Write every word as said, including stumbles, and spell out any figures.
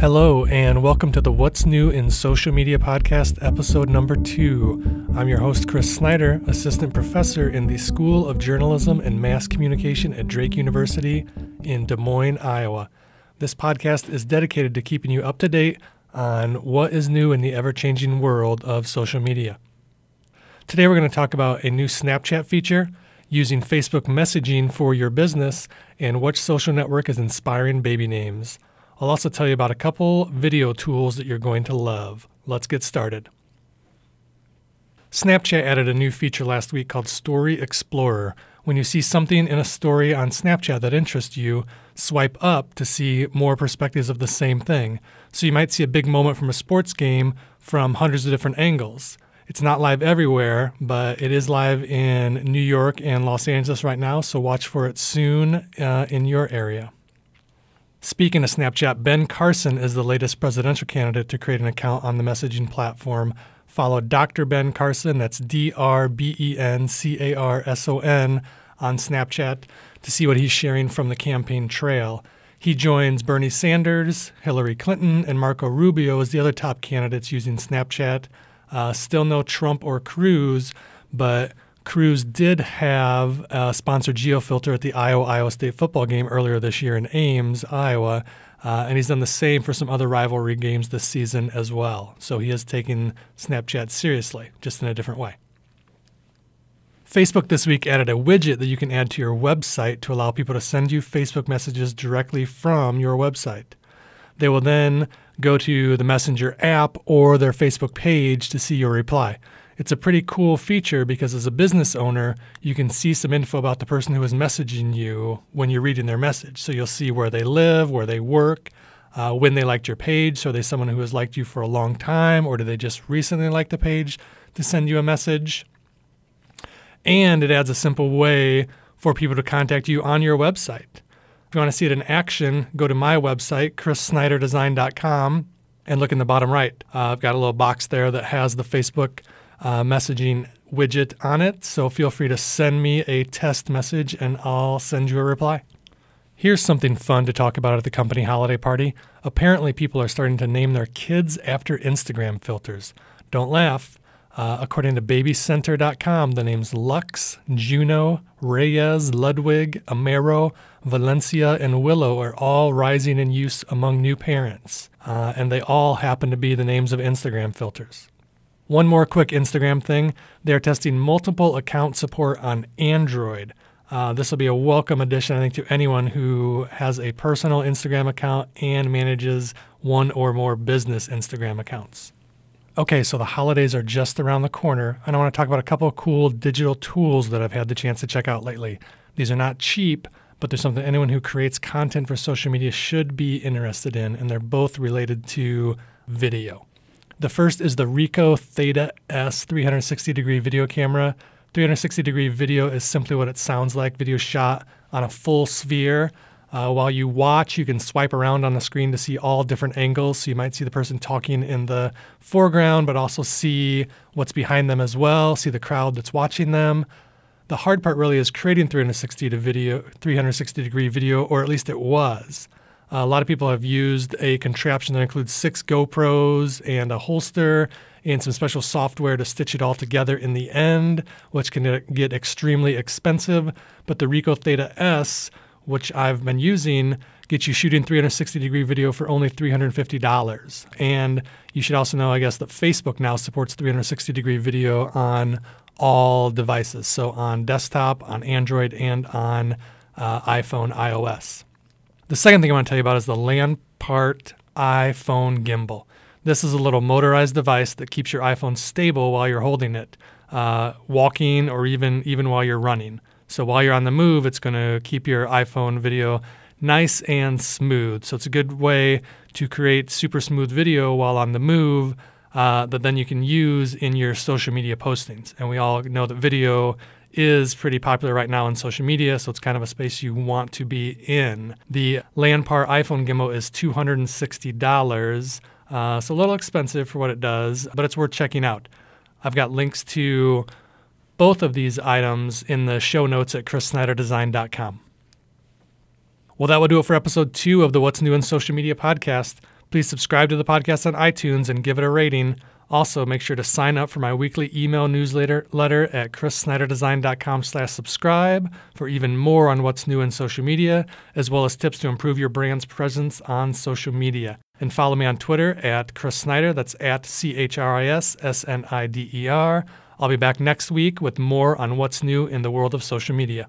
Hello, and welcome to the What's New in Social Media podcast, episode number two. I'm your host, Chris Snider, assistant professor in the School of Journalism and Mass Communication at Drake University in Des Moines, Iowa. This podcast is dedicated to keeping you up to date on what is new in the ever-changing world of social media. Today, we're going to talk about a new Snapchat feature, using Facebook messaging for your business, and which social network is inspiring baby names. I'll also tell you about a couple video tools that you're going to love. Let's get started. Snapchat added a new feature last week called Story Explorer. When you see something in a story on Snapchat that interests you, swipe up to see more perspectives of the same thing. So you might see a big moment from a sports game from hundreds of different angles. It's not live everywhere, but it is live in New York and Los Angeles right now, so watch for it soon uh, in your area. Speaking of Snapchat, Ben Carson is the latest presidential candidate to create an account on the messaging platform. Follow Doctor Ben Carson, that's D R B E N C A R S O N, on Snapchat to see what he's sharing from the campaign trail. He joins Bernie Sanders, Hillary Clinton, and Marco Rubio as the other top candidates using Snapchat. Uh, still no Trump or Cruz, but Cruz did have a sponsored GeoFilter at the Iowa-Iowa State football game earlier this year in Ames, Iowa, uh, and he's done the same for some other rivalry games this season as well. So he is taking Snapchat seriously, just in a different way. Facebook this week added a widget that you can add to your website to allow people to send you Facebook messages directly from your website. They will then go to the Messenger app or their Facebook page to see your reply. It's a pretty cool feature because as a business owner, you can see some info about the person who is messaging you when you're reading their message. So you'll see where they live, where they work, uh, when they liked your page. So are they someone who has liked you for a long time, or did they just recently like the page to send you a message? And it adds a simple way for people to contact you on your website. If you want to see it in action, go to my website, Chris Snider Design dot com, and look in the bottom right. Uh, I've got a little box there that has the Facebook Uh, messaging widget on it, so feel free to send me a test message and I'll send you a reply. Here's something fun to talk about at the company holiday party. Apparently, people are starting to name their kids after Instagram filters. Don't laugh. Uh, according to baby center dot com, the names Lux, Juno, Rayes, Ludwig, Amaro, Valencia, and Willow are all rising in use among new parents, uh, and they all happen to be the names of Instagram filters. One more quick Instagram thing. They're testing multiple account support on Android. Uh, this will be a welcome addition, I think, to anyone who has a personal Instagram account and manages one or more business Instagram accounts. Okay, so the holidays are just around the corner, and I want to talk about a couple of cool digital tools that I've had the chance to check out lately. These are not cheap, but they're something anyone who creates content for social media should be interested in, and they're both related to video. The first is the Ricoh Theta S three sixty degree video camera. three sixty degree video is simply what it sounds like, video shot on a full sphere. Uh, while you watch, you can swipe around on the screen to see all different angles. So you might see the person talking in the foreground, but also see what's behind them as well, see the crowd that's watching them. The hard part really is creating three sixty degree video, three sixty degree video, or at least it was. A lot of people have used a contraption that includes six GoPros and a holster and some special software to stitch it all together in the end, which can get extremely expensive. But the Ricoh Theta S, which I've been using, gets you shooting three sixty degree video for only three hundred fifty dollars. And you should also know, I guess, that Facebook now supports three sixty degree video on all devices. So on desktop, on Android, and on uh, iPhone, iOS. The second thing I want to tell you about is the Lanparte iPhone gimbal. This is a little motorized device that keeps your iPhone stable while you're holding it, uh, walking or even, even while you're running. So while you're on the move, it's going to keep your iPhone video nice and smooth. So it's a good way to create super smooth video while on the move uh, that then you can use in your social media postings. And we all know that video is pretty popular right now on social media, so it's kind of a space you want to be in. The Lanparte iPhone gimbal is two hundred sixty dollars, uh, so a little expensive for what it does, but it's worth checking out. I've got links to both of these items in the show notes at Chris Snider Design dot com. Well, that will do it for episode two of the What's New in Social Media podcast. Please subscribe to the podcast on iTunes and give it a rating. Also, make sure to sign up for my weekly email newsletter letter at Chris Snider Design dot com slash subscribe for even more on what's new in social media, as well as tips to improve your brand's presence on social media. And follow me on Twitter at Chris Snider. That's at C H R I S S N I D E R. I'll be back next week with more on what's new in the world of social media.